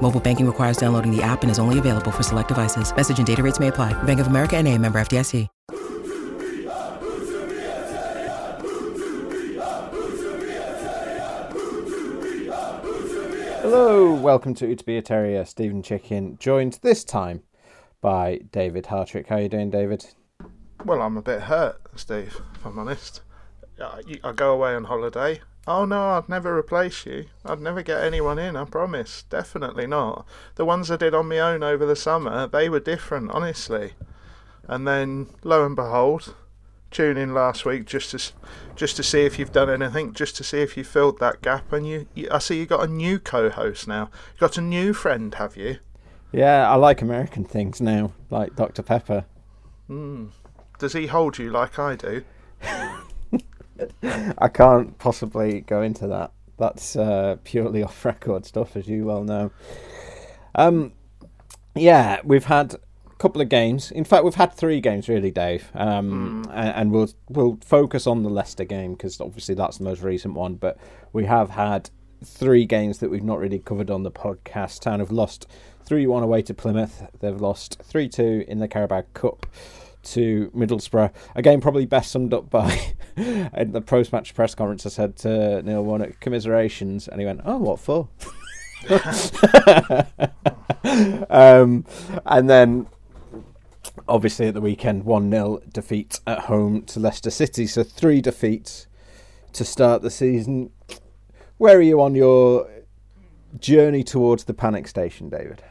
Mobile banking requires downloading the app and is only available for select devices. Message and data rates may apply. Bank of America N.A., member FDIC. Hello, welcome to Oot Be a Terrier. Stephen Chicken, joined this time by David Hartrick. How are you doing, David? Well, I'm a bit hurt, Steve, if I'm honest. I go away on holiday. Oh no, I'd never replace you. I'd never get anyone in, I promise. Definitely not. The ones I did on my own over the summer, they were different, honestly. And then, lo and behold, tune in last week just to see if you've done anything, just to see if you filled that gap. And I see you got a new co-host now. You got a new friend, have you? Yeah, I like American things now, like Dr Pepper. Does he hold you like I do? I can't possibly go into that. That's purely off-record stuff, as you well know. Yeah, we've had a couple of games. In fact, we've had three games, really, Dave. And we'll focus on the Leicester game, because obviously that's the most recent one. But we have had three games that we've not really covered on the podcast. Town have lost 3-1 away to Plymouth. They've lost 3-2 in the Carabao Cup to Middlesbrough. Again, probably best summed up by at the post-match press conference, I said to Neil Wardett, commiserations, and he went, oh, what for? And then obviously at the weekend, 1-0 defeat at home to Leicester City. So three defeats to start the season. Where are you on your journey towards the panic station, David?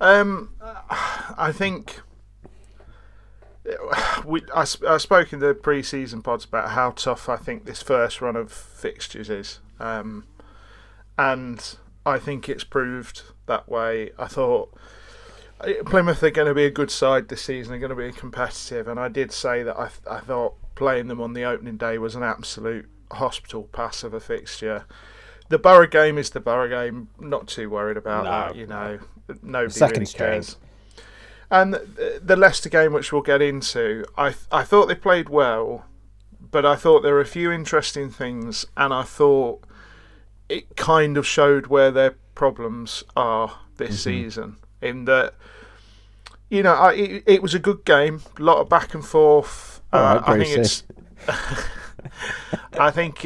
I think I spoke in the pre-season pods about how tough I think this first run of fixtures is, and I think it's proved that way. I thought Plymouth are going to be a good side this season, they're going to be competitive, and I did say that I thought playing them on the opening day was an absolute hospital pass of a fixture. The Borough game is the Borough game, not too worried about that, you know, nobody really cares. And the Leicester game, which we'll get into, I thought they played well, but I thought there were a few interesting things, and I thought it kind of showed where their problems are this season. In that, you know, it was a good game, a lot of back and forth. I think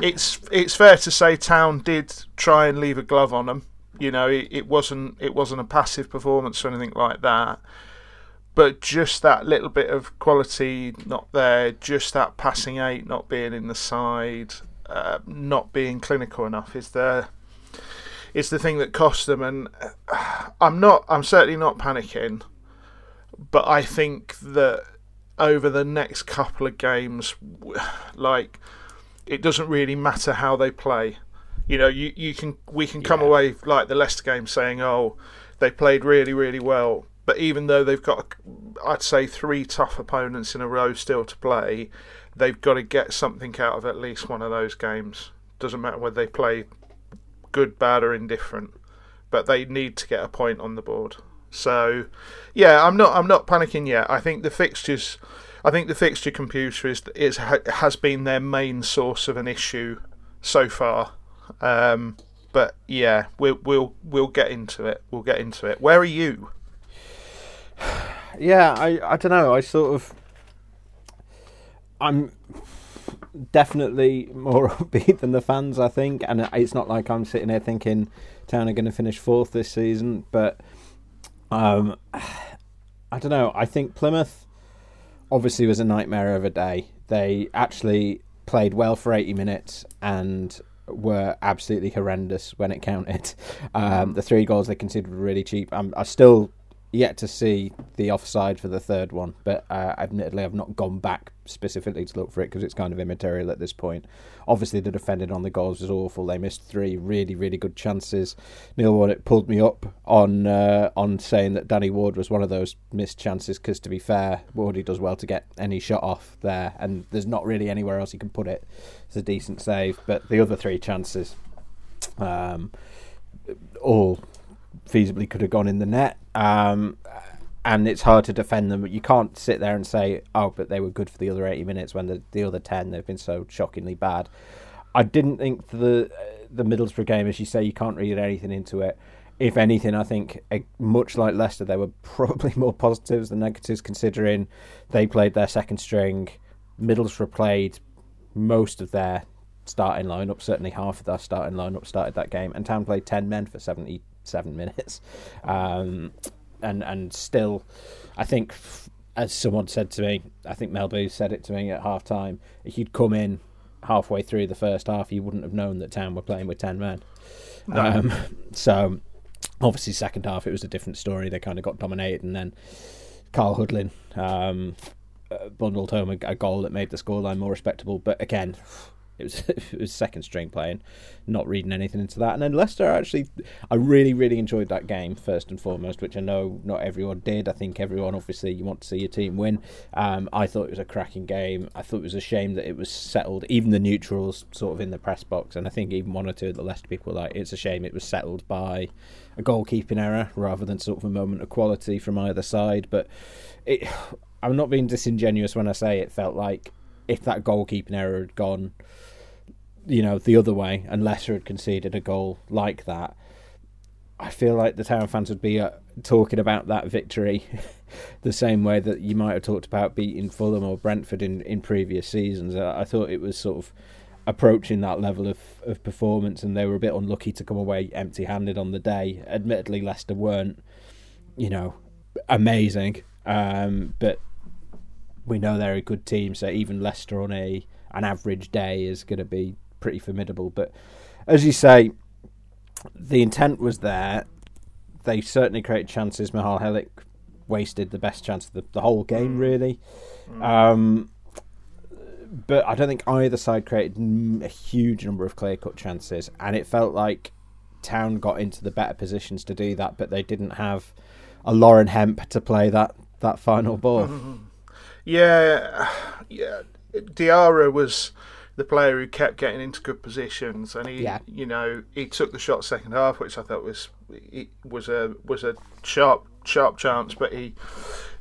it's fair to say Town did try and leave a glove on them. You know, it wasn't a passive performance or anything like that, but just that little bit of quality not there, just that passing eight not being in the side, not being clinical enough is the thing that cost them. And I'm certainly not panicking, but I think that over the next couple of games, like, it doesn't really matter how they play. You know, we can come away like the Leicester game saying, oh, they played really, really well. But even though they've got, I'd say, three tough opponents in a row still to play, they've got to get something out of at least one of those games. Doesn't matter whether they play good, bad or indifferent, but they need to get a point on the board. So, yeah, I'm not panicking yet. I think the fixture computer has been their main source of an issue so far. But yeah, we'll get into it. We'll get into it. Where are you? Yeah, I don't know. I'm definitely more upbeat than the fans, I think, and it's not like I'm sitting here thinking Town are going to finish fourth this season. But I don't know. I think Plymouth obviously was a nightmare of a day. They actually played well for 80 minutes and were absolutely horrendous when it counted. The three goals they considered were really cheap. I still yet to see the offside for the third one, but admittedly I've not gone back specifically to look for it because it's kind of immaterial at this point. Obviously the defending on the goals was awful. They missed three really, really good chances. Neil Wardett pulled me up on saying that Danny Ward was one of those missed chances because, to be fair, Wardy does well to get any shot off there and there's not really anywhere else he can put it. It's a decent save, but the other three chances all feasibly could have gone in the net, and it's hard to defend them. But you can't sit there and say, oh, but they were good for the other 80 minutes when the other 10 they've been so shockingly bad. I didn't think the Middlesbrough game, as you say, you can't read anything into it. If anything, I think much like Leicester, there were probably more positives than negatives, considering they played their second string. Middlesbrough played most of their starting lineup, certainly half of their starting lineup started that game, and Town played 10 men for 77 minutes. And still, I think, as someone said to me, I think Mel Booth said it to me at half time, if you'd come in halfway through the first half, you wouldn't have known that Town were playing with 10 men. No. So obviously second half it was a different story. They kind of got dominated, and then Carl Hoodlin bundled home a goal that made the scoreline more respectable, but again it was second string playing, not reading anything into that. And then Leicester, actually, I really, really enjoyed that game first and foremost, which I know not everyone did. I think everyone, obviously, you want to see your team win. I thought it was a cracking game. I thought it was a shame that it was settled, even the neutrals sort of in the press box. And I think even one or two of the Leicester people were like, it's a shame it was settled by a goalkeeping error rather than sort of a moment of quality from either side. But I'm not being disingenuous when I say it felt like if that goalkeeping error had gone, you know, the other way, and Leicester had conceded a goal like that, I feel like the Town fans would be talking about that victory the same way that you might have talked about beating Fulham or Brentford in previous seasons. I thought it was sort of approaching that level of performance, and they were a bit unlucky to come away empty-handed on the day. Admittedly, Leicester weren't, you know, amazing, but we know they're a good team, so even Leicester on an average day is going to be pretty formidable. But as you say, the intent was there. They certainly created chances. Michał Helik wasted the best chance of the whole game, really. But I don't think either side created a huge number of clear-cut chances, and it felt like Town got into the better positions to do that, but they didn't have a Lauren Hemp to play that final ball. Yeah. Diarra was the player who kept getting into good positions, and he took the shot second half, which I thought was a sharp chance, but he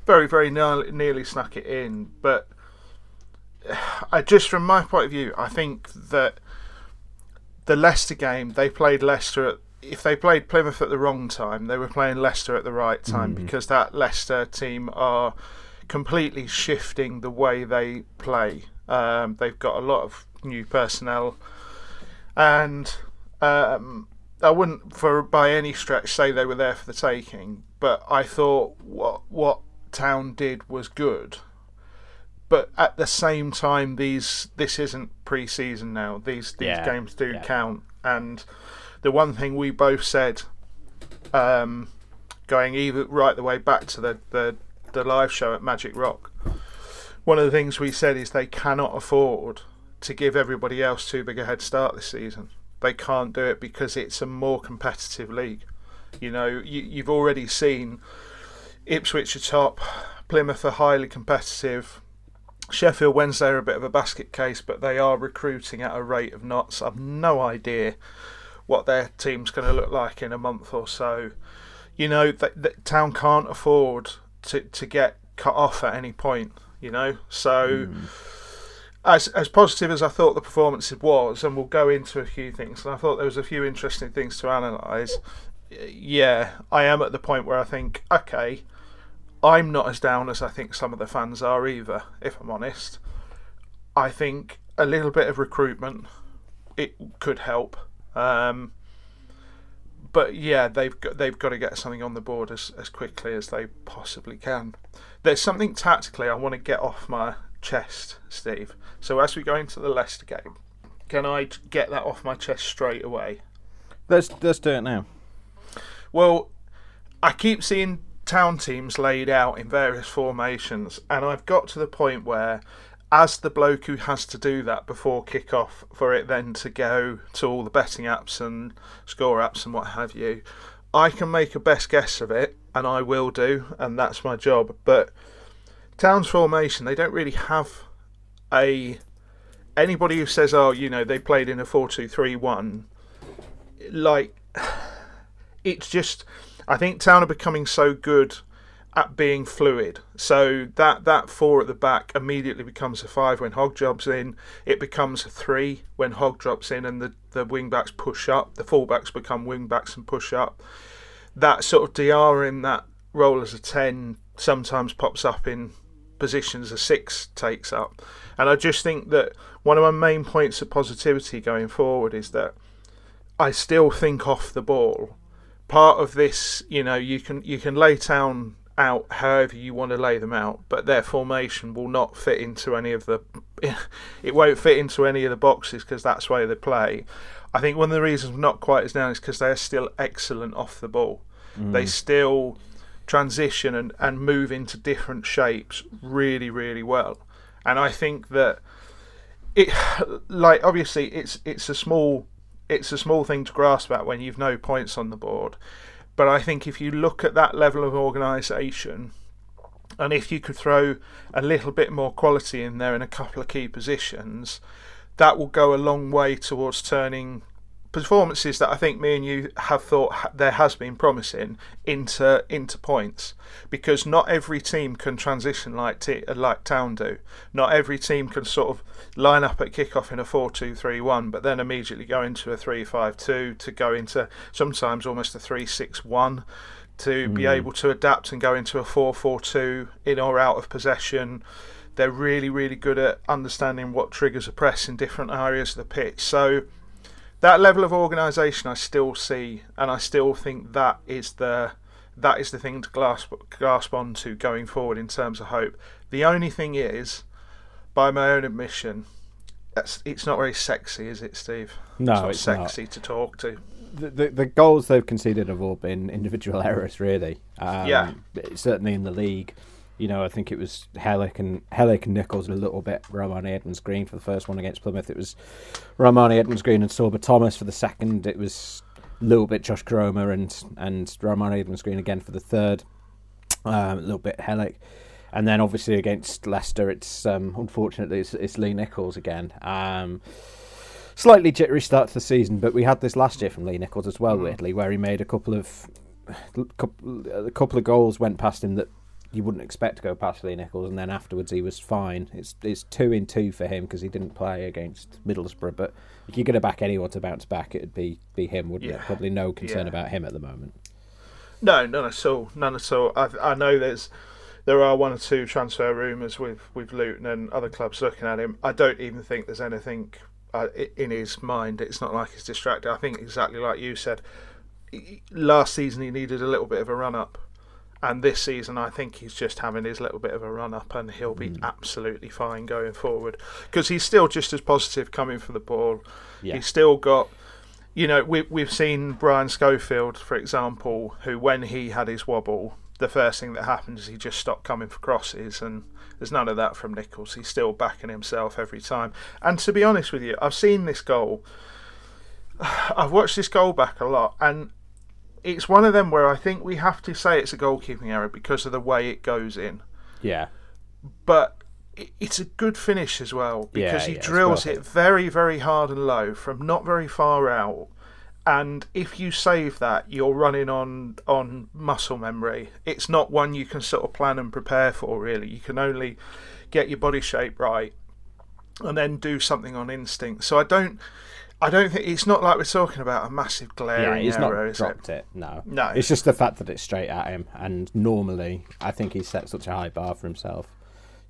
very, very nearly snuck it in. But I just, from my point of view, I think that the Leicester game, they played Leicester at, if they played Plymouth at the wrong time, they were playing Leicester at the right time, because that Leicester team are completely shifting the way they play. They've got a lot of new personnel, and I wouldn't by any stretch say they were there for the taking, but I thought what Town did was good. But at the same time, this isn't pre-season now. These games do count, and the one thing we both said, going either right the way back to the live show at Magic Rock, one of the things we said is they cannot afford to give everybody else too big a head start this season. They can't do it because it's a more competitive league. You know, you've already seen Ipswich are top, Plymouth are highly competitive, Sheffield Wednesday are a bit of a basket case, but they are recruiting at a rate of knots. I've no idea what their team's going to look like in a month or so. You know, the Town can't afford to get cut off at any point, you know. So as positive as I thought the performance was, and we'll go into a few things, and I thought there was a few interesting things to analyse. Yeah, I am at the point where I think, okay, I'm not as down as I think some of the fans are either, if I'm honest. I think a little bit of recruitment, it could help. But yeah, they've got to get something on the board as quickly as they possibly can. There's something tactically I want to get off my chest, Steve. So as we go into the Leicester game, can I get that off my chest straight away? Let's do it now. Well, I keep seeing town teams laid out in various formations, and I've got to the point where, as the bloke who has to do that before kick-off for it then to go to all the betting apps and score apps and what have you, I can make a best guess of it, and I will do, and that's my job. But Town's formation, they don't really have a... Anybody who says, oh, you know, they played in a 4-2-3-1, like, it's just... I think Town are becoming so good at being fluid. So that four at the back immediately becomes a five when Hogg drops in. It becomes a three when Hogg drops in and the wing-backs push up. The full-backs become wing-backs and push up. That sort of Diarra in that role as a 10 sometimes pops up in positions a six takes up. And I just think that one of my main points of positivity going forward is that I still think off the ball. Part of this, you know, you can lay Town out however you want to lay them out, but their formation will not fit into any of the... It won't fit into any of the boxes because that's where they play. I think one of the reasons we're not quite as down is because they're still excellent off the ball. Mm. They still transition and move into different shapes really, really well. And I think that it, like, obviously it's a small thing to grasp at when you've no points on the board. But I think if you look at that level of organisation, and if you could throw a little bit more quality in there in a couple of key positions, that will go a long way towards turning performances that I think me and you have thought there has been promising into points. Because not every team can transition like Town do. Not every team can sort of line up at kick-off in a 4-2-3-1 but then immediately go into a 3-5-2 to go into sometimes almost a 3-6-1 to be able to adapt and go into a 4-4-2 in or out of possession. They're really, really good at understanding what triggers a press in different areas of the pitch. So that level of organisation I still see, and I still think that is the thing to grasp onto going forward in terms of hope. The only thing is, by my own admission, it's not very sexy, is it, Steve? No, it's not sexy to talk to. The goals they've conceded have all been individual errors, really. Yeah. Certainly in the league, you know, I think it was Helik and Nichols and a little bit Rarmani Edmonds-Green for the first one against Plymouth. It was Rarmani Edmonds-Green and Sorba Thomas for the second. It was a little bit Josh Cromer and Rarmani Edmonds-Green again for the third. A little bit Helik. And then obviously against Leicester, it's unfortunately it's Lee Nichols again. Slightly jittery start to the season, but we had this last year from Lee Nichols as well, weirdly, where he made a couple of goals went past him that you wouldn't expect to go past Lee Nichols, and then afterwards he was fine. It's 2-2 for him because he didn't play against Middlesbrough, but if you're going to back anyone to bounce back, it would be him, wouldn't it? Probably no concern about him at the moment. No, none at all. I know there are one or two transfer rumours with Luton and other clubs looking at him. I don't even think there's anything in his mind. It's not like he's distracted. I think exactly like you said, last season he needed a little bit of a run-up. And this season, I think he's just having his little bit of a run-up and he'll be absolutely fine going forward. Because he's still just as positive coming for the ball. Yeah. He's still got... You know, we've seen Brian Schofield, for example, who when he had his wobble, the first thing that happened is he just stopped coming for crosses, and there's none of that from Nichols. He's still backing himself every time. And to be honest with you, I've seen this goal. I've watched this goal back a lot, and it's one of them where I think we have to say it's a goalkeeping error because of the way it goes in. Yeah. But it's a good finish as well because he drills it very, very hard and low from not very far out. And if you save that, you're running on muscle memory. It's not one you can sort of plan and prepare for, really. You can only get your body shape right and then do something on instinct. So I don't think it's not like we're talking about a massive glaring error, is it? Yeah, he's not dropped it. No. It's just the fact that it's straight at him, and normally I think he set such a high bar for himself.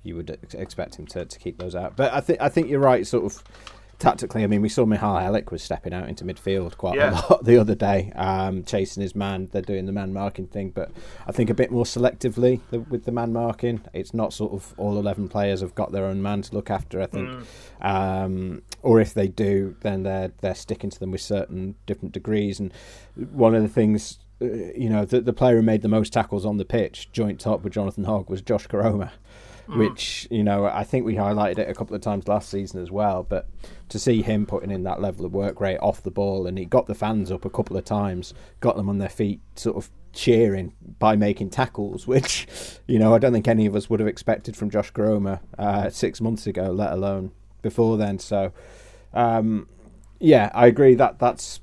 You would expect him to keep those out, but I think you're right. Sort of tactically, I mean, we saw Michał Helik was stepping out into midfield quite a lot the other day, chasing his man. They're doing the man marking thing, but I think a bit more selectively with the man marking. It's not sort of all 11 players have got their own man to look after, I think. Or if they do, then they're sticking to them with certain different degrees. And one of the things you know, the player who made the most tackles on the pitch, joint top with Jonathan Hogg, was Josh Cromer, which, you know, I think we highlighted it a couple of times last season as well. But to see him putting in that level of work rate off the ball, and he got the fans up a couple of times, got them on their feet, sort of cheering by making tackles, which, you know, I don't think any of us would have expected from Josh Cromer 6 months ago, let alone before then. So, yeah, I agree that that's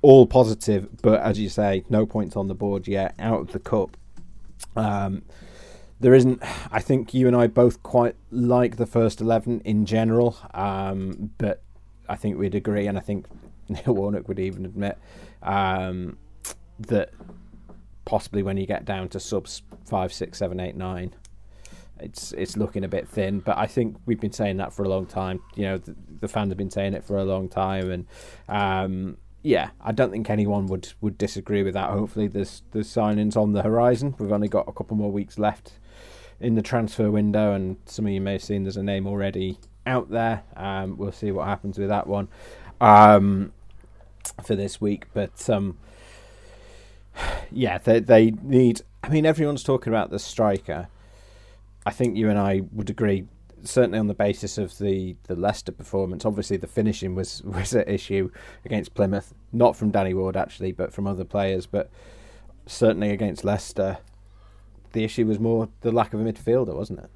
all positive, but as you say, no points on the board yet, out of the cup. There isn't, I think you and I both quite like the first 11 in general, but I think we'd agree, and I think Neil Warnock would even admit that possibly when you get down to subs 5, 6, 7, 8, 9, it's looking a bit thin. But I think we've been saying that for a long time. You know, the fans have been saying it for a long time, and yeah, I don't think anyone would disagree with that. Hopefully there's signings on the horizon. We've only got a couple more weeks left in the transfer window, and some of you may have seen there's a name already out there. We'll see what happens with that one for this week. But yeah, they need... I mean, everyone's talking about the striker. I think you and I would agree, certainly on the basis of the Leicester performance. Obviously, the finishing was an issue against Plymouth, not from Danny Ward, actually, but from other players. But certainly against Leicester, the issue was more the lack of a midfielder, wasn't it?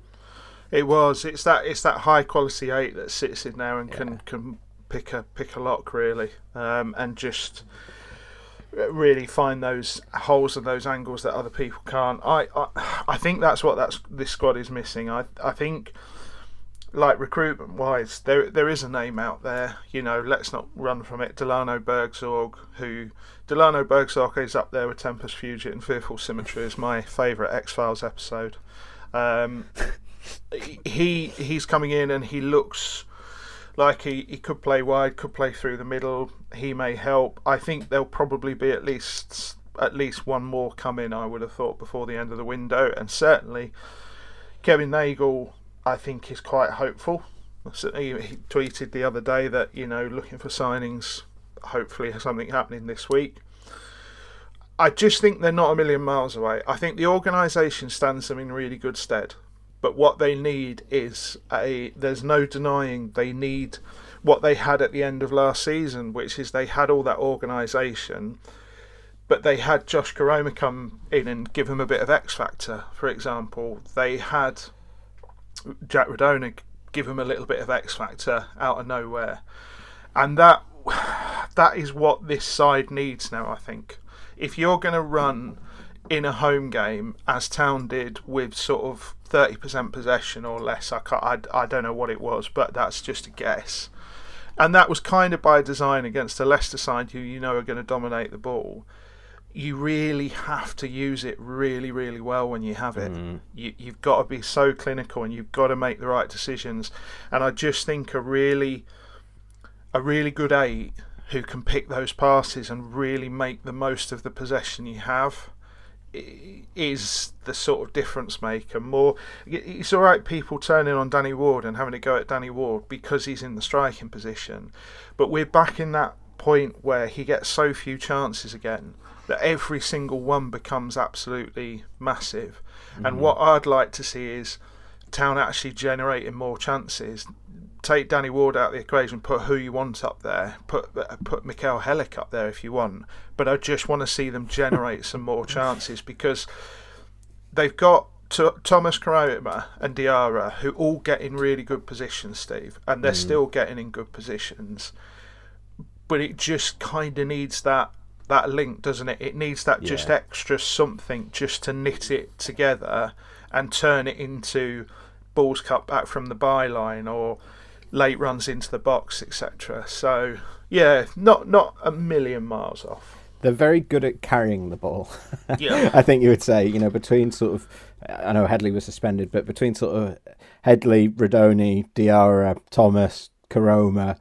It was. It's that high-quality eight that sits in there and can pick a lock, really, and just really find those holes and those angles that other people can't. I think that's what this squad is missing. I think, like, recruitment wise, there is a name out there. You know, let's not run from it. Delano Burgzorg is up there with Tempest Fugit and Fearful Symmetry is my favourite X-Files episode. He's coming in and he looks like he could play wide, could play through the middle. He may help. I think there'll probably be at least one more come in, I would have thought, before the end of the window. And certainly Kevin Nagle, I think, is quite hopeful. He tweeted the other day that, you know, looking for signings, hopefully something happening this week. I just think they're not a million miles away. I think the organisation stands them in really good stead. But what they need is there's no denying they need what they had at the end of last season, which is they had all that organisation, but they had Josh Cromer come in and give him a bit of X factor, for example. They had Jack Rudoni give him a little bit of X factor out of nowhere. And that is what this side needs now, I think. If you're going to run in a home game, as Town did, with sort of 30% possession or less. I don't know what it was, but that's just a guess. And that was kind of by design against a Leicester side who you know are going to dominate the ball. You really have to use it really, really well when you have it. You've got to be so clinical and you've got to make the right decisions. And I just think a really good eight who can pick those passes and really make the most of the possession you have is the sort of difference maker. More, it's all right people turning on Danny Ward and having a go at Danny Ward because he's in the striking position, but we're back in that point where he gets so few chances again that every single one becomes absolutely massive. And what I'd like to see is Town actually generating more chances. Take Danny Ward out of the equation, put who you want up there, put Michał Helik up there if you want, but I just want to see them generate some more chances, because they've got Thomas, Cromer and Diarra, who all get in really good positions, Steve, and they're still getting in good positions, but it just kind of needs that link, doesn't it? It needs that just extra something just to knit it together and turn it into balls cut back from the byline or late runs into the box, etc. So, yeah, not a million miles off. They're very good at carrying the ball. Yeah. I think you would say, you know, between sort of, I know Headley was suspended, but between sort of Headley, Rudoni, Diarra, Thomas, Cromer,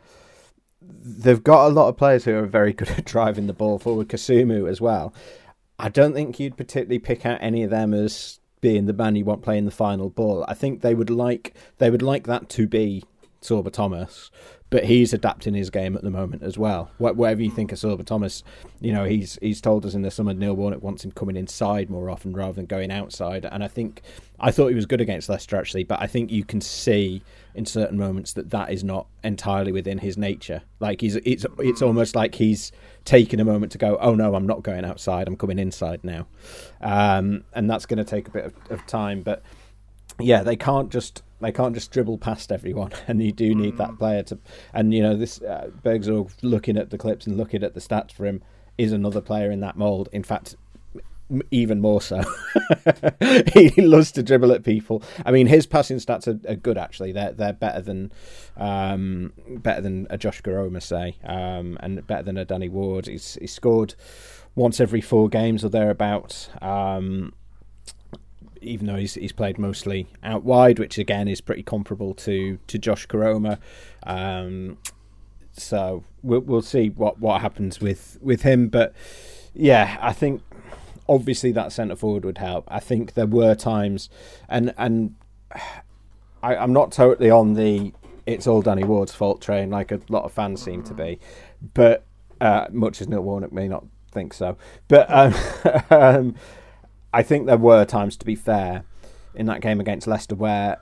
they've got a lot of players who are very good at driving the ball forward. Kasumu as well. I don't think you'd particularly pick out any of them as being the man you want playing the final ball. I think they would like that to be Sorba Thomas, but he's adapting his game at the moment as well. Whatever you think of Sorba Thomas, you know, he's told us in the summer Neil Wardett wants him coming inside more often rather than going outside. And I thought he was good against Leicester actually, but I think you can see in certain moments that is not entirely within his nature. Like it's almost like he's taken a moment to go, oh no, I'm not going outside, I'm coming inside now, and that's going to take a bit of time. But yeah, they can't just dribble past everyone, and you do need that player to. And you know, this Burgzorg, looking at the clips and looking at the stats for him, is another player in that mould. In fact, even more so. He loves to dribble at people. I mean, his passing stats are good actually. They're better than a Josh Cromer, say, and better than a Danny Ward. He's scored once every 4 games or thereabouts. Even though he's played mostly out wide, which again is pretty comparable to Josh Cromer. So we'll see what happens with him. But yeah, I think obviously that centre forward would help. I think there were times, and I'm not totally on the it's all Danny Ward's fault train like a lot of fans seem to be, but much as Neil Warnock may not think so. But I think there were times, to be fair, in that game against Leicester where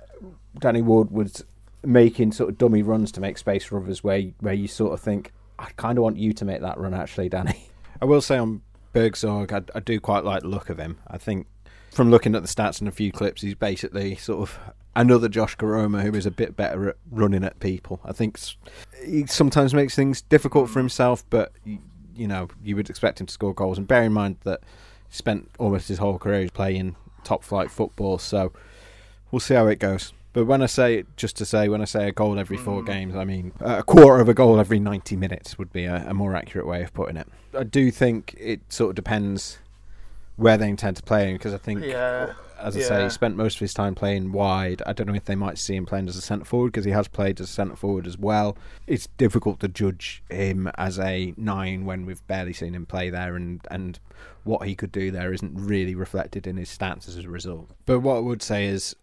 Danny Ward was making sort of dummy runs to make space for others where you sort of think, I kind of want you to make that run actually, Danny. I will say on Burgzorg, I do quite like the look of him. I think from looking at the stats and a few clips, he's basically sort of another Josh Cromer who is a bit better at running at people. I think he sometimes makes things difficult for himself, but you know, you would expect him to score goals. And bear in mind that spent almost his whole career playing top flight football, so we'll see how it goes. But when I say a goal every 4 games, I mean a quarter of a goal every 90 minutes would be a more accurate way of putting it. I do think it sort of depends where they intend to play him, because I think, as I say, he spent most of his time playing wide. I don't know if they might see him playing as a centre-forward, because he has played as a centre-forward as well. It's difficult to judge him as a 9 when we've barely seen him play there, and what he could do there isn't really reflected in his stats as a result. But what I would say is,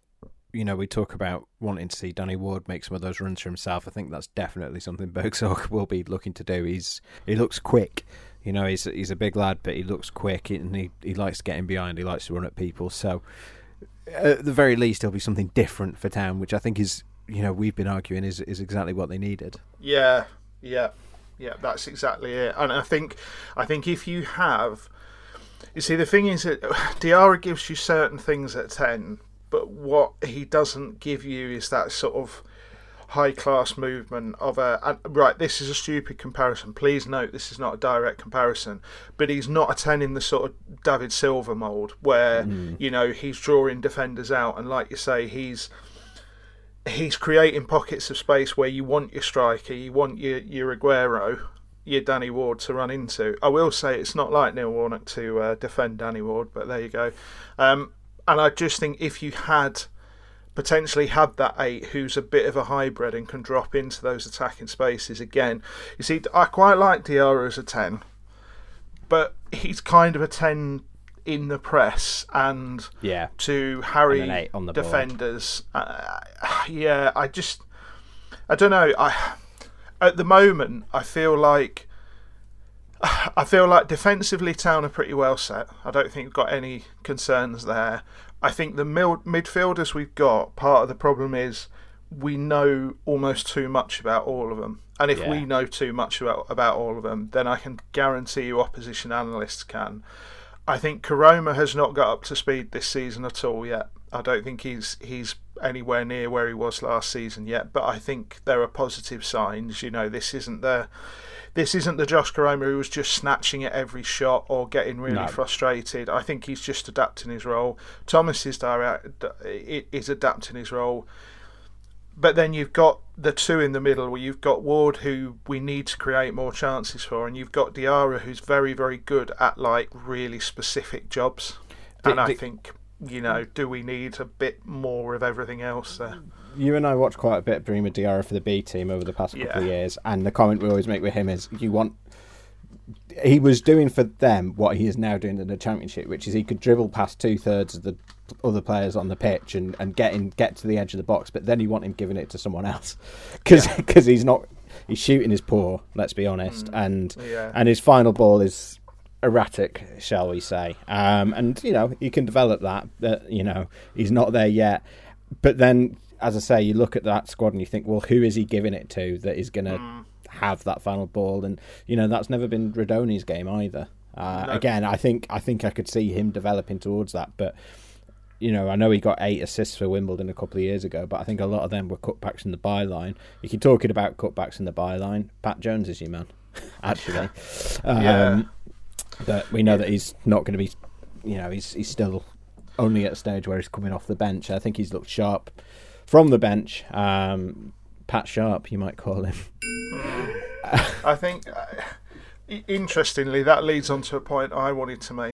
you know, we talk about wanting to see Danny Ward make some of those runs for himself. I think that's definitely something Burgzorg will be looking to do. He looks quick. You know, he's a big lad, but he looks quick, and he likes getting behind. He likes to run at people. So, at the very least, there'll be something different for Town, which I think is, you know, we've been arguing is exactly what they needed. Yeah. That's exactly it. And I think if you have, you see, the thing is that Diarra gives you certain things at 10, but what he doesn't give you is that sort of high-class movement of this is a stupid comparison, please note this is not a direct comparison, but he's not a 10 in the sort of David Silva mould where you know, he's drawing defenders out, and like you say, he's creating pockets of space where you want your striker, you want your Aguero, your Danny Ward to run into. I will say it's not like Neil Warnock to defend Danny Ward, but there you go. And I just think if you had potentially had that 8 who's a bit of a hybrid and can drop into those attacking spaces again. You see, I quite like Diarra as a 10, but he's kind of a 10 in the press and to harry and an 8 on the defenders. I don't know. At the moment, I feel like defensively Town are pretty well set. I don't think we've got any concerns there. I think the midfielders we've got, part of the problem is we know almost too much about all of them. And if we know too much about all of them, then I can guarantee you opposition analysts can. I think Cromer has not got up to speed this season at all yet. I don't think he's anywhere near where he was last season yet, but I think there are positive signs. You know, this isn't the Josh Cromer who was just snatching at every shot or getting really frustrated. I think he's just adapting his role. Thomas is adapting his role. But then you've got the 2 in the middle where you've got Ward, who we need to create more chances for, and you've got Diarra, who's very, very good at like really specific jobs. And I think, you know, do we need a bit more of everything else there? You and I watched quite a bit of Brima Diarra for the B team over the past couple of years, and the comment we always make with him is he was doing for them what he is now doing in the Championship, which is he could dribble past 2/3 of the other players on the pitch and get to the edge of the box, but then you want him giving it to someone else because his shooting is poor, let's be honest, and his final ball is erratic, shall we say, and you can develop that he's not there yet. But then, as I say, you look at that squad and you think, well, who is he giving it to that is going to have that final ball? And that's never been Radoni's game either. No. Again, I think I could see him developing towards that, but I know he got 8 assists for Wimbledon a couple of years ago, but I think a lot of them were cutbacks in the byline. If you're talking about cutbacks in the byline, Pat Jones is your man, actually. But we know that he's not going to be, he's still only at a stage where he's coming off the bench. I think he's looked sharp from the bench. Pat Sharp, you might call him. I think, interestingly, that leads on to a point I wanted to make.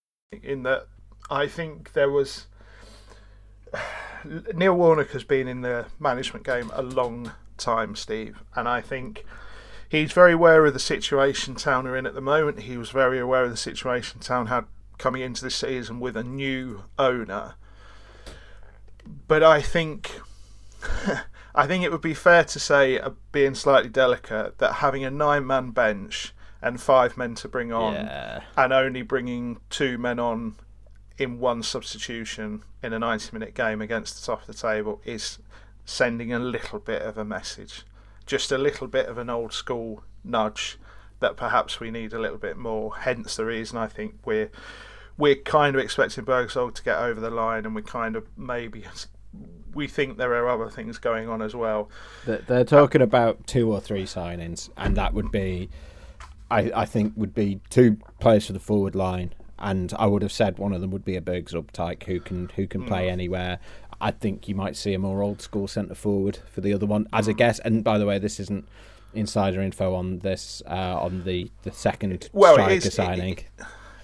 In that, I think there was Neil Warnock has been in the management game a long time, Steve, and I think he's very aware of the situation Town are in at the moment. He was very aware of the situation Town had coming into this season with a new owner, but I think it would be fair to say, being slightly delicate, that having a 9-man bench and 5 men to bring on, and only bringing 2 men on in one substitution in a 90-minute game against the top of the table is sending a little bit of a message, just a little bit of an old-school nudge that perhaps we need a little bit more. Hence the reason I think we're kind of expecting Burgzorg to get over the line, and we kind of maybe. We think there are other things going on as well. They're talking about 2 or 3 signings, and that would be. I think would be 2 players for the forward line, and I would have said one of them would be a Burgzorg type who can play anywhere. I think you might see a more old school centre forward for the other one, as a guess. And by the way, this isn't insider info on this on the second striker signing.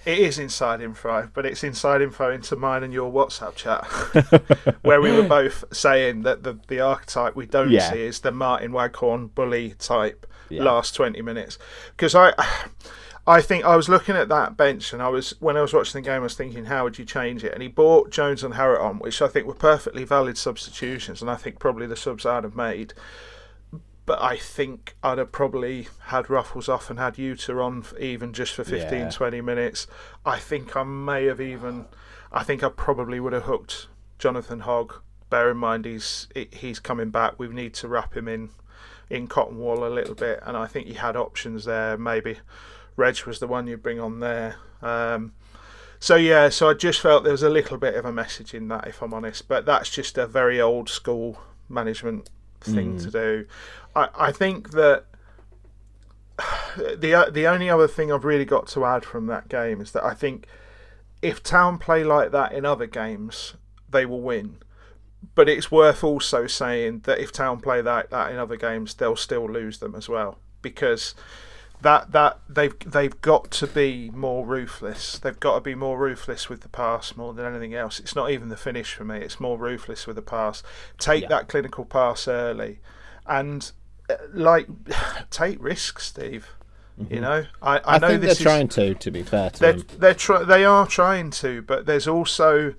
It is inside info, but it's inside info into mine and your WhatsApp chat, where we were both saying that the archetype we don't see is the Martin Waghorn bully type. Last 20 minutes, because I think I was looking at that bench, and when I was watching the game, I was thinking, how would you change it? And he bought Jones and Harrett on, which I think were perfectly valid substitutions, and I think probably the subs I'd have made. But I think I'd have probably had Ruffles off and had Uter on even just for 15, 20 minutes. I think I may have I probably would have hooked Jonathan Hogg. Bear in mind, he's coming back. We need to wrap him in cotton wool a little bit, and I think you had options there. Maybe Reg was the one you bring on there. So I just felt there was a little bit of a message in that, if I'm honest, but that's just a very old school management thing to do. I think that the only other thing I've really got to add from that game is that I think if Town play like that in other games, they will win. But it's worth also saying that if Town play that in other games, they'll still lose them as well, because that they've got to be more ruthless. They've got to be more ruthless with the pass more than anything else. It's not even the finish for me. It's more ruthless with the pass. Take that clinical pass early, and take risks, Steve. Mm-hmm. I know think this they're trying to. To be fair to them, they are trying to, but there's also.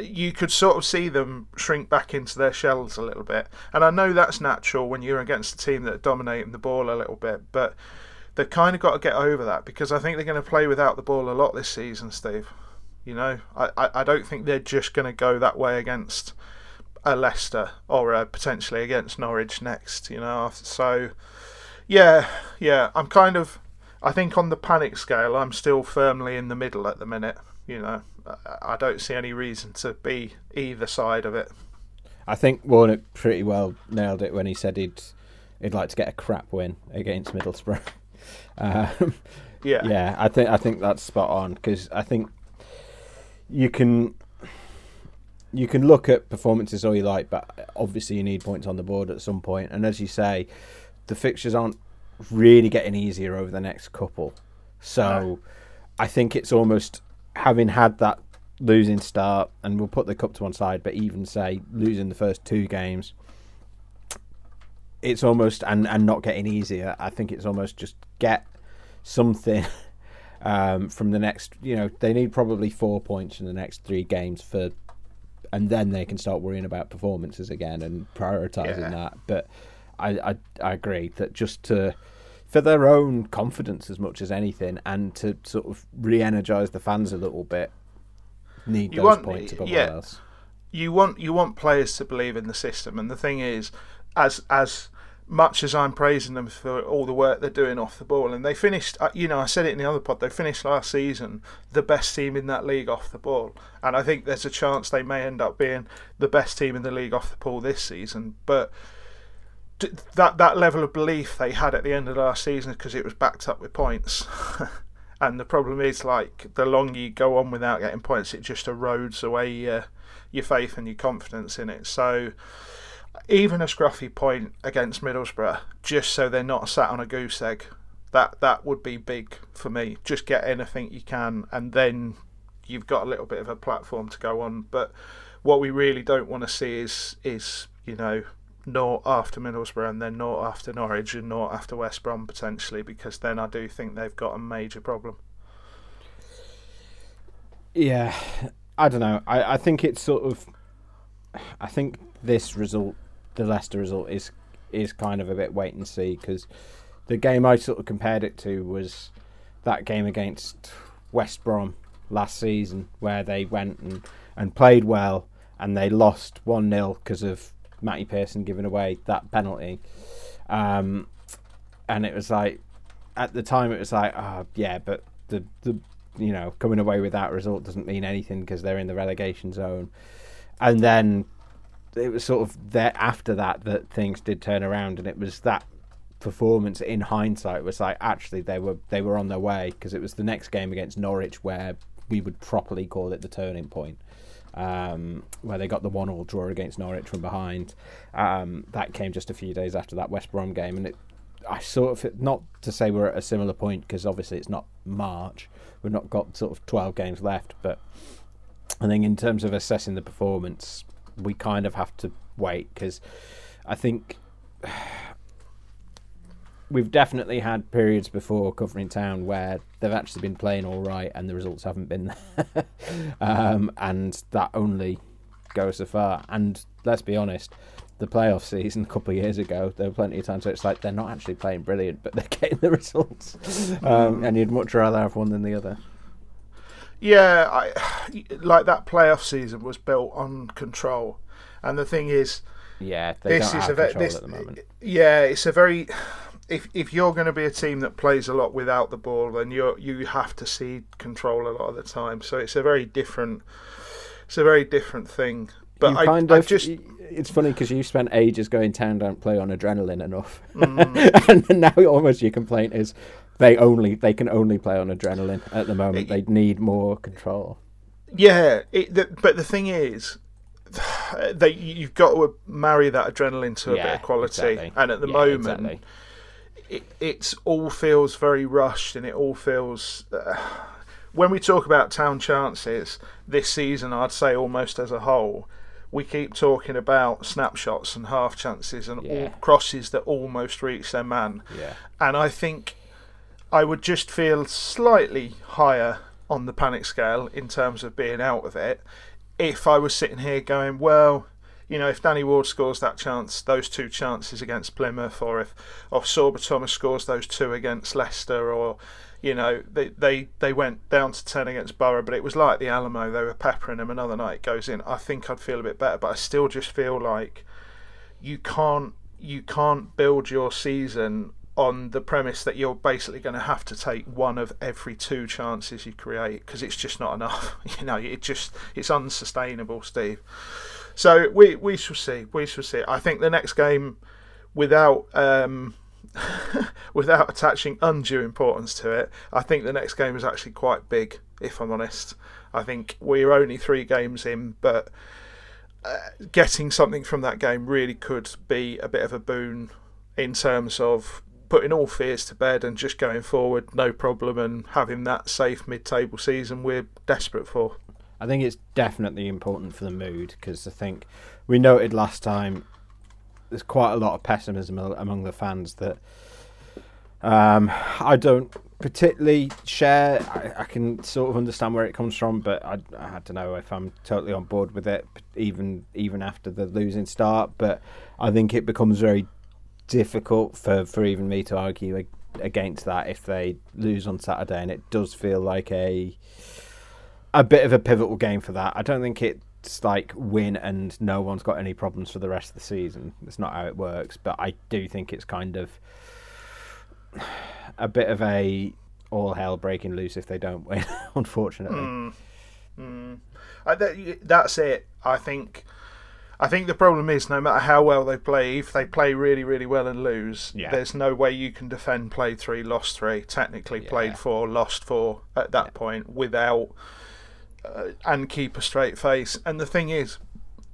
You could sort of see them shrink back into their shells a little bit. And I know that's natural when you're against a team that are dominating the ball a little bit, but they've kind of got to get over that, because I think they're going to play without the ball a lot this season, Steve. I don't think they're just going to go that way against a Leicester or potentially against Norwich next, So, I'm kind of... I think on the panic scale, I'm still firmly in the middle at the minute, I don't see any reason to be either side of it. I think Warnock pretty well nailed it when he said he'd like to get a crap win against Middlesbrough. I think that's spot on, because I think you can look at performances all you like, but obviously you need points on the board at some point. And as you say, the fixtures aren't really getting easier over the next couple. So I think it's almost, having had that losing start, and we'll put the cup to one side, but even say losing the first two games, it's almost, and not getting easier, I think it's almost just get something from the next, they need probably 4 points in the next three games for, and then they can start worrying about performances again and prioritising that. But I agree that just to, for their own confidence as much as anything, and to sort of re-energise the fans a little bit, need those points above all else. You want players to believe in the system, and the thing is, as much as I'm praising them for all the work they're doing off the ball, and they finished, I said it in the other pod, they finished last season the best team in that league off the ball, and I think there's a chance they may end up being the best team in the league off the ball this season. But that level of belief they had at the end of last season, because it was backed up with points. And the problem is, the longer you go on without getting points, it just erodes away your faith and your confidence in it. So even a scruffy point against Middlesbrough, just so they're not sat on a goose egg, that would be big for me. Just get anything you can, and then you've got a little bit of a platform to go on. But what we really don't want to see is naught after Middlesbrough, and then naught after Norwich, and naught after West Brom potentially, because then I do think they've got a major problem. Yeah, I don't know. I think it's sort of, I think this result, the Leicester result, is kind of a bit wait and see, because the game I sort of compared it to was that game against West Brom last season, where they went and played well, and they lost 1-0 because of Matty Pearson giving away that penalty, and it was like, at the time it was like, but the coming away with that result doesn't mean anything because they're in the relegation zone. And then it was sort of there after that things did turn around, and it was that performance in hindsight was like, actually they were on their way, because it was the next game against Norwich where we would properly call it the turning point. Where they got the 1-1 draw against Norwich from behind. That came just a few days after that West Brom game, and not to say we're at a similar point, because obviously it's not March, we've not got sort of 12 games left, but I think in terms of assessing the performance, we kind of have to wait, because I think we've definitely had periods before covering town where they've actually been playing all right and the results haven't been there. And that only goes so far. And let's be honest, the playoff season a couple of years ago, there were plenty of times where it's like they're not actually playing brilliant, but they're getting the results. And you'd much rather have one than the other. Yeah, that playoff season was built on control. And the thing is... Yeah, they don't have control at the moment. Yeah, it's a very... If you're going to be a team that plays a lot without the ball, then you have to cede control a lot of the time. So it's a very different thing. But it's funny because you spent ages going, town don't play on adrenaline enough, and now almost your complaint is they can only play on adrenaline at the moment. They need more control. Yeah, but the thing is, that you've got to marry that adrenaline to a bit of quality, exactly. And at the moment. Exactly. It all feels very rushed, and it all feels... when we talk about town chances this season, I'd say almost as a whole, we keep talking about snapshots and half chances and all crosses that almost reach their man. Yeah. And I think I would just feel slightly higher on the panic scale in terms of being out of it if I was sitting here going, well... if Danny Ward scores that chance, those two chances against Plymouth, or if Sorba Thomas scores those two against Leicester, or they went down to 10 against Borough, but it was like the Alamo, they were peppering them, another night it goes in, I think I'd feel a bit better. But I still just feel like you can't build your season on the premise that you're basically going to have to take one of every two chances you create, because it's just not enough. It's unsustainable, Steve. So we shall see. We shall see. I think the next game, without attaching undue importance to it, I think the next game is actually quite big, if I'm honest. I think we're only 3 games in, but getting something from that game really could be a bit of a boon in terms of putting all fears to bed and just going forward, no problem, and having that safe mid-table season we're desperate for. I think it's definitely important for the mood, because I think we noted last time there's quite a lot of pessimism among the fans that I don't particularly share. I can sort of understand where it comes from, but I don't know if I'm totally on board with it, even after the losing start. But I think it becomes very difficult for even me to argue against that if they lose on Saturday, and it does feel like a bit of a pivotal game for that. I don't think it's like win and no one's got any problems for the rest of the season. That's not how it works, but I do think it's kind of a bit of a all hell breaking loose if they don't win, unfortunately. That's it. I think the problem is, no matter how well they play, if they play really, really well and lose, there's no way you can defend played 3, lost 3, technically played 4, lost 4 at that point without and keep a straight face. And the thing is,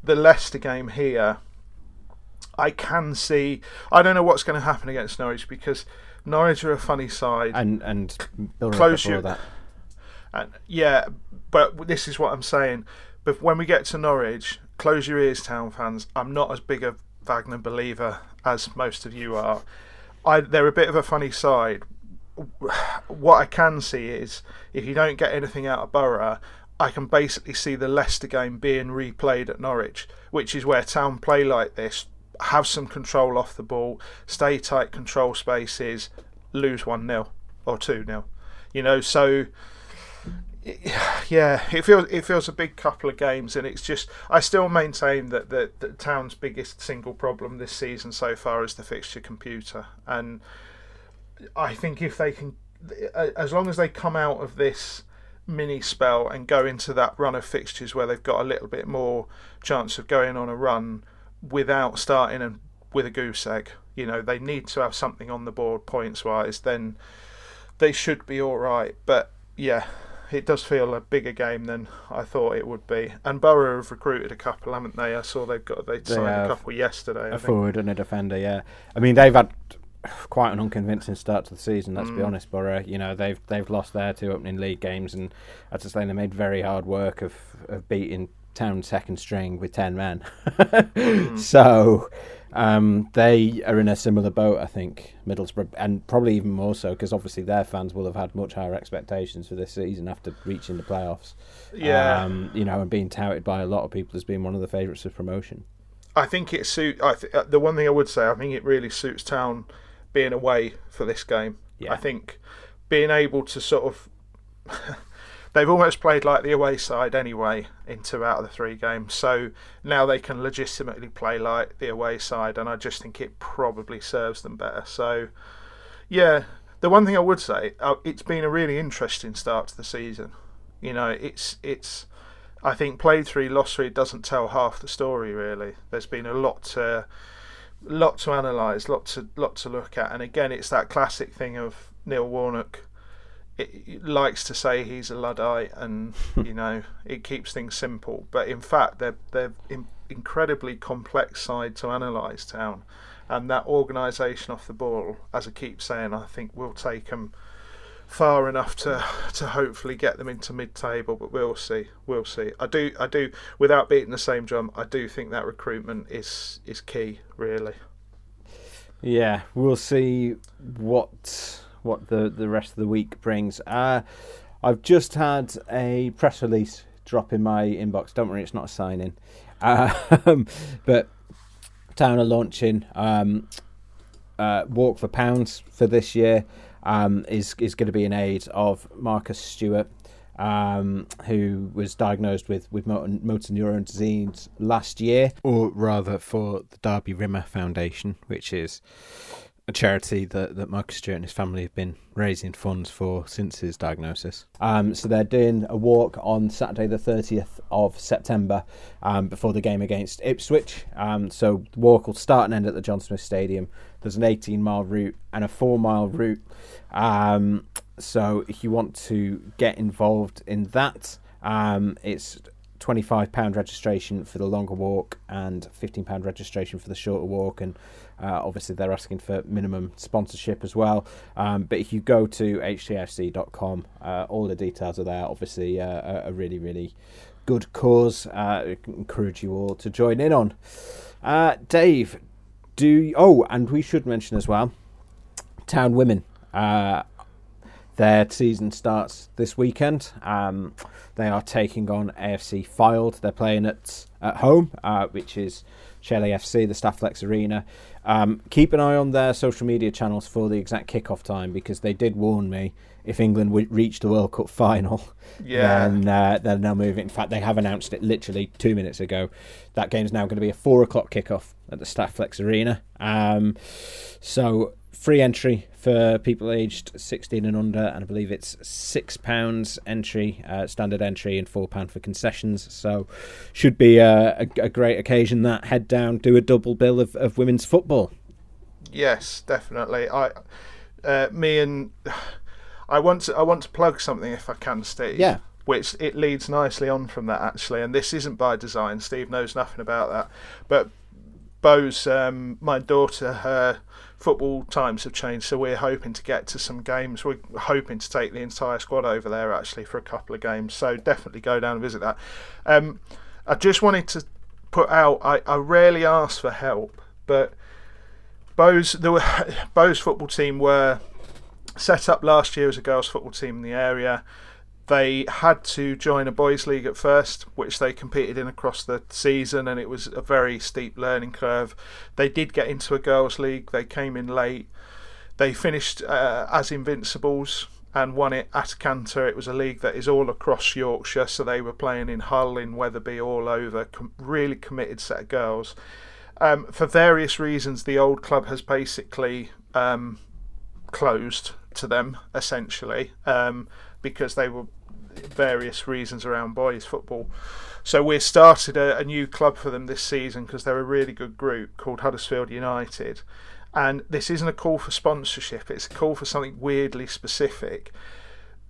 the Leicester game here, I can see. I don't know what's going to happen against Norwich, because Norwich are a funny side. And close you. That. And, yeah, but this is what I'm saying. But when we get to Norwich, close your ears, Town fans. I'm not as big a Wagner believer as most of you are. They're a bit of a funny side. What I can see is, if you don't get anything out of Borough, I can basically see the Leicester game being replayed at Norwich, which is where Town play like this. Have some control off the ball, stay tight, control spaces, lose 1-0 or 2-0. You know, so yeah, it feels a big couple of games, and it's just, I still maintain that the Town's biggest single problem this season so far is the fixture computer, and I think if they can, as long as they come out of this mini spell and go into that run of fixtures where they've got a little bit more chance of going on a run without starting and with a goose egg, you know, they need to have something on the board points wise, then they should be all right. But yeah, it does feel a bigger game than I thought it would be. And Borough have recruited a couple, haven't they? I saw they signed a couple yesterday. I think. Forward and a defender, yeah. I mean, they've had quite an unconvincing start to the season, let's be honest, Borough. You know, they've lost their 2 opening league games, and as I say, they made very hard work of beating Town second string with 10 men. So they are in a similar boat, I think, Middlesbrough, and probably even more so, because obviously their fans will have had much higher expectations for this season after reaching the playoffs. Yeah, you know, and being touted by a lot of people as being one of the favourites for promotion. I think it suits. The one thing I would say, I think it really suits Town being away for this game. Yeah. I think being able to sort of. They've almost played like the away side anyway in 2 out of the 3 games. So now they can legitimately play like the away side, and I just think it probably serves them better. So, yeah, the one thing I would say, it's been a really interesting start to the season. You know, it's. I think played 3, lost 3 doesn't tell half the story, really. There's been a lot to analyse, lot to look at. And again, it's that classic thing of Neil Warnock. It likes to say he's a Luddite, and you know, it keeps things simple. But in fact, they're incredibly complex side to analyse, Town, and that organisation off the ball, as I keep saying, I think will take them far enough to hopefully get them into mid-table. But we'll see. I do. Without beating the same drum, I do think that recruitment is key, really. Yeah, we'll see what the rest of the week brings. I've just had a press release drop in my inbox. Don't worry, it's not a sign-in. But Town are launching Walk for Pounds for this year. Is going to be in aid of Marcus Stewart, who was diagnosed with motor neurone disease last year, or rather for the Derby Rimmer Foundation, which is a charity that Marcus Stewart and his family have been raising funds for since his diagnosis. So they're doing a walk on Saturday the 30th of September before the game against Ipswich. So the walk will start and end at the John Smith Stadium. There's an 18-mile route and a 4-mile route. So if you want to get involved in that, It's £25 registration for the longer walk and £15 registration for the shorter walk, and obviously they're asking for minimum sponsorship as well, but if you go to htfc.com, all the details are there. Obviously a really good cause. Encourage you all to join in on. Dave, and we should mention as well, Town Women, their season starts this weekend. They are taking on AFC Fylde. They're playing at home, which is Shelley FC, the Stafflex Arena. Keep an eye on their social media channels for the exact kickoff time, because they did warn me if England would reach the World Cup final, then they'll move it. In fact, they have announced it literally 2 minutes ago. That game's now going to be a 4 o'clock kickoff at the Stafflex Arena. So free entry for people aged 16 and under, and I believe it's £6 entry, standard entry, and £4 for concessions. So should be a great occasion, that. Head down, do a double bill of women's football. Yes, definitely. I want to plug something if I can, Steve. Yeah. Which it leads nicely on from that, actually, and this isn't by design. Steve knows nothing about that, but Bose, my daughter, her football times have changed, so we're hoping to get to some games. We're hoping to take the entire squad over there, actually, for a couple of games, so definitely go down and visit that. I just wanted to put out, I rarely ask for help, but Bose football team were set up last year as a girls football team in the area. They had to join a boys' league at first, which they competed in across the season, and it was a very steep learning curve. They did get into a girls' league. They came in late. They finished as Invincibles and won it at Cantor. It was a league that is all across Yorkshire, so they were playing in Hull, in Wetherby, all over. Really committed set of girls. For various reasons, the old club has basically closed to them, essentially, because they were various reasons around boys football. So we started a new club for them this season, because they're a really good group called Huddersfield United. And this isn't a call for sponsorship, it's a call for something weirdly specific.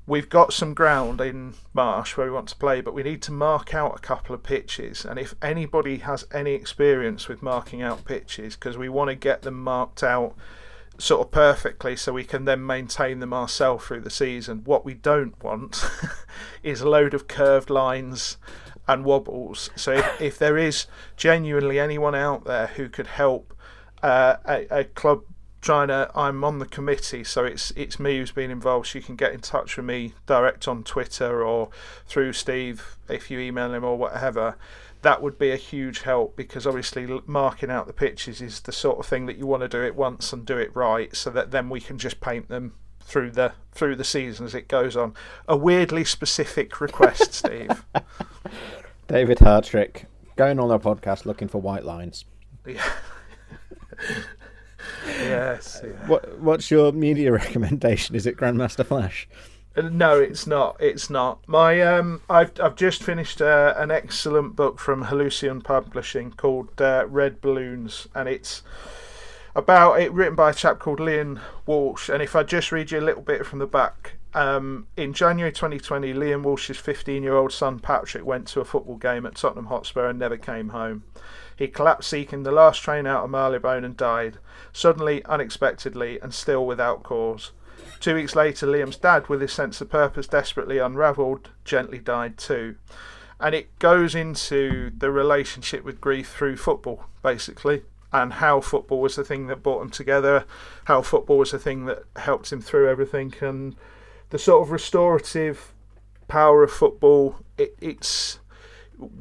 We've got some ground in Marsh where we want to play, but we need to mark out a couple of pitches. And if anybody has any experience with marking out pitches, because we want to get them marked out sort of perfectly, so we can then maintain them ourselves through the season. What we don't want is a load of curved lines and wobbles. So if there is genuinely anyone out there who could help a club trying to, I'm on the committee, so it's me who's been involved. So you can get in touch with me direct on Twitter or through Steve if you email him or whatever. That would be a huge help, because obviously marking out the pitches is the sort of thing that you want to do it once and do it right, so that then we can just paint them through the season as it goes on. A weirdly specific request, Steve. David Hartrick, going on our podcast looking for white lines. Yeah. Yes. Yeah. What's your media recommendation? Is it Grandmaster Flash? No, it's not. It's not. My I've just finished an excellent book from Hallucion Publishing called Red Balloons, and it's about it written by a chap called Liam Walsh. And if I just read you a little bit from the back, in January 2020, Liam Walsh's 15-year-old son Patrick went to a football game at Tottenham Hotspur and never came home. He collapsed seeking the last train out of Marylebone and died suddenly, unexpectedly, and still without cause. 2 weeks later, Liam's dad, with his sense of purpose desperately unravelled, gently died too. And it goes into the relationship with grief through football, basically, and how football was the thing that brought them together, how football was the thing that helped him through everything, and the sort of restorative power of football. It's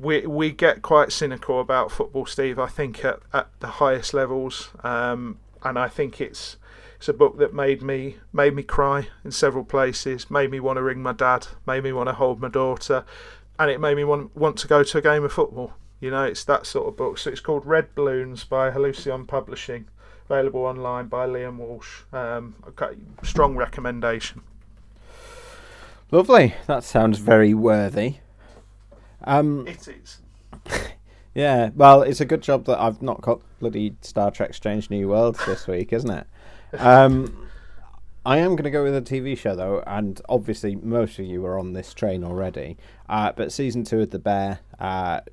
we get quite cynical about football, Steve, I think, at the highest levels, and I think it's a book that made me cry in several places, made me want to ring my dad, made me want to hold my daughter, and it made me want to go to a game of football. You know, it's that sort of book. So it's called Red Balloons by Hallucion Publishing, available online by Liam Walsh. Okay, strong recommendation. Lovely. That sounds very worthy. It is. Yeah, well, it's a good job that I've not got bloody Star Trek Strange New Worlds this week, isn't it? I am going to go with a TV show, though, and obviously most of you are on this train already. But season 2 of The Bear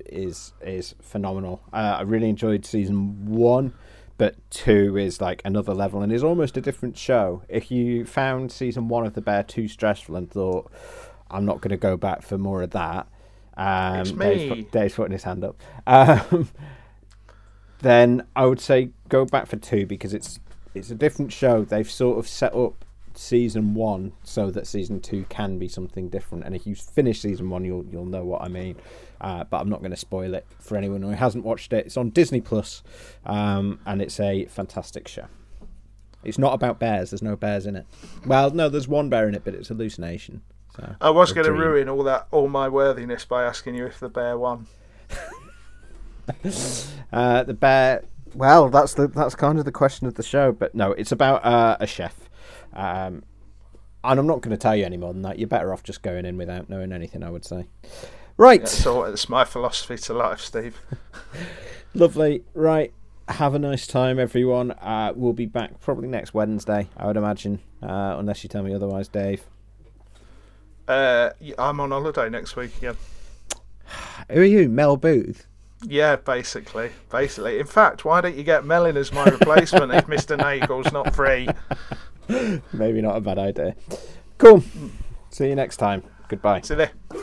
is phenomenal. I really enjoyed season 1, but 2 is like another level and is almost a different show. If you found season 1 of The Bear too stressful and thought, I'm not going to go back for more of that, Dave's putting his hand up, then I would say go back for 2 because it's a different show. They've sort of set up season 1 so that season 2 can be something different, and if you finish season 1 you'll know what I mean, but I'm not going to spoil it for anyone who hasn't watched it. It's on Disney Plus, and it's a fantastic show. It's not about bears, there's no bears in it. Well, no, there's one bear in it, but it's hallucination. So, I was going to ruin all my worthiness by asking you if The Bear won. The Bear, well, that's kind of the question of the show, but no, it's about a chef, and I'm not going to tell you any more than that. You're better off just going in without knowing anything, I would say. Right. Yeah, so it's my philosophy to life, Steve. Lovely. Right. Have a nice time, everyone. We'll be back probably next Wednesday, I would imagine, unless you tell me otherwise, Dave. I'm on holiday next week again. Who are you, Mel Booth? Yeah, basically. In fact, why don't you get Mel in as my replacement if Mr. Nagel's not free? Maybe not a bad idea. Cool. See you next time. Goodbye. See you there.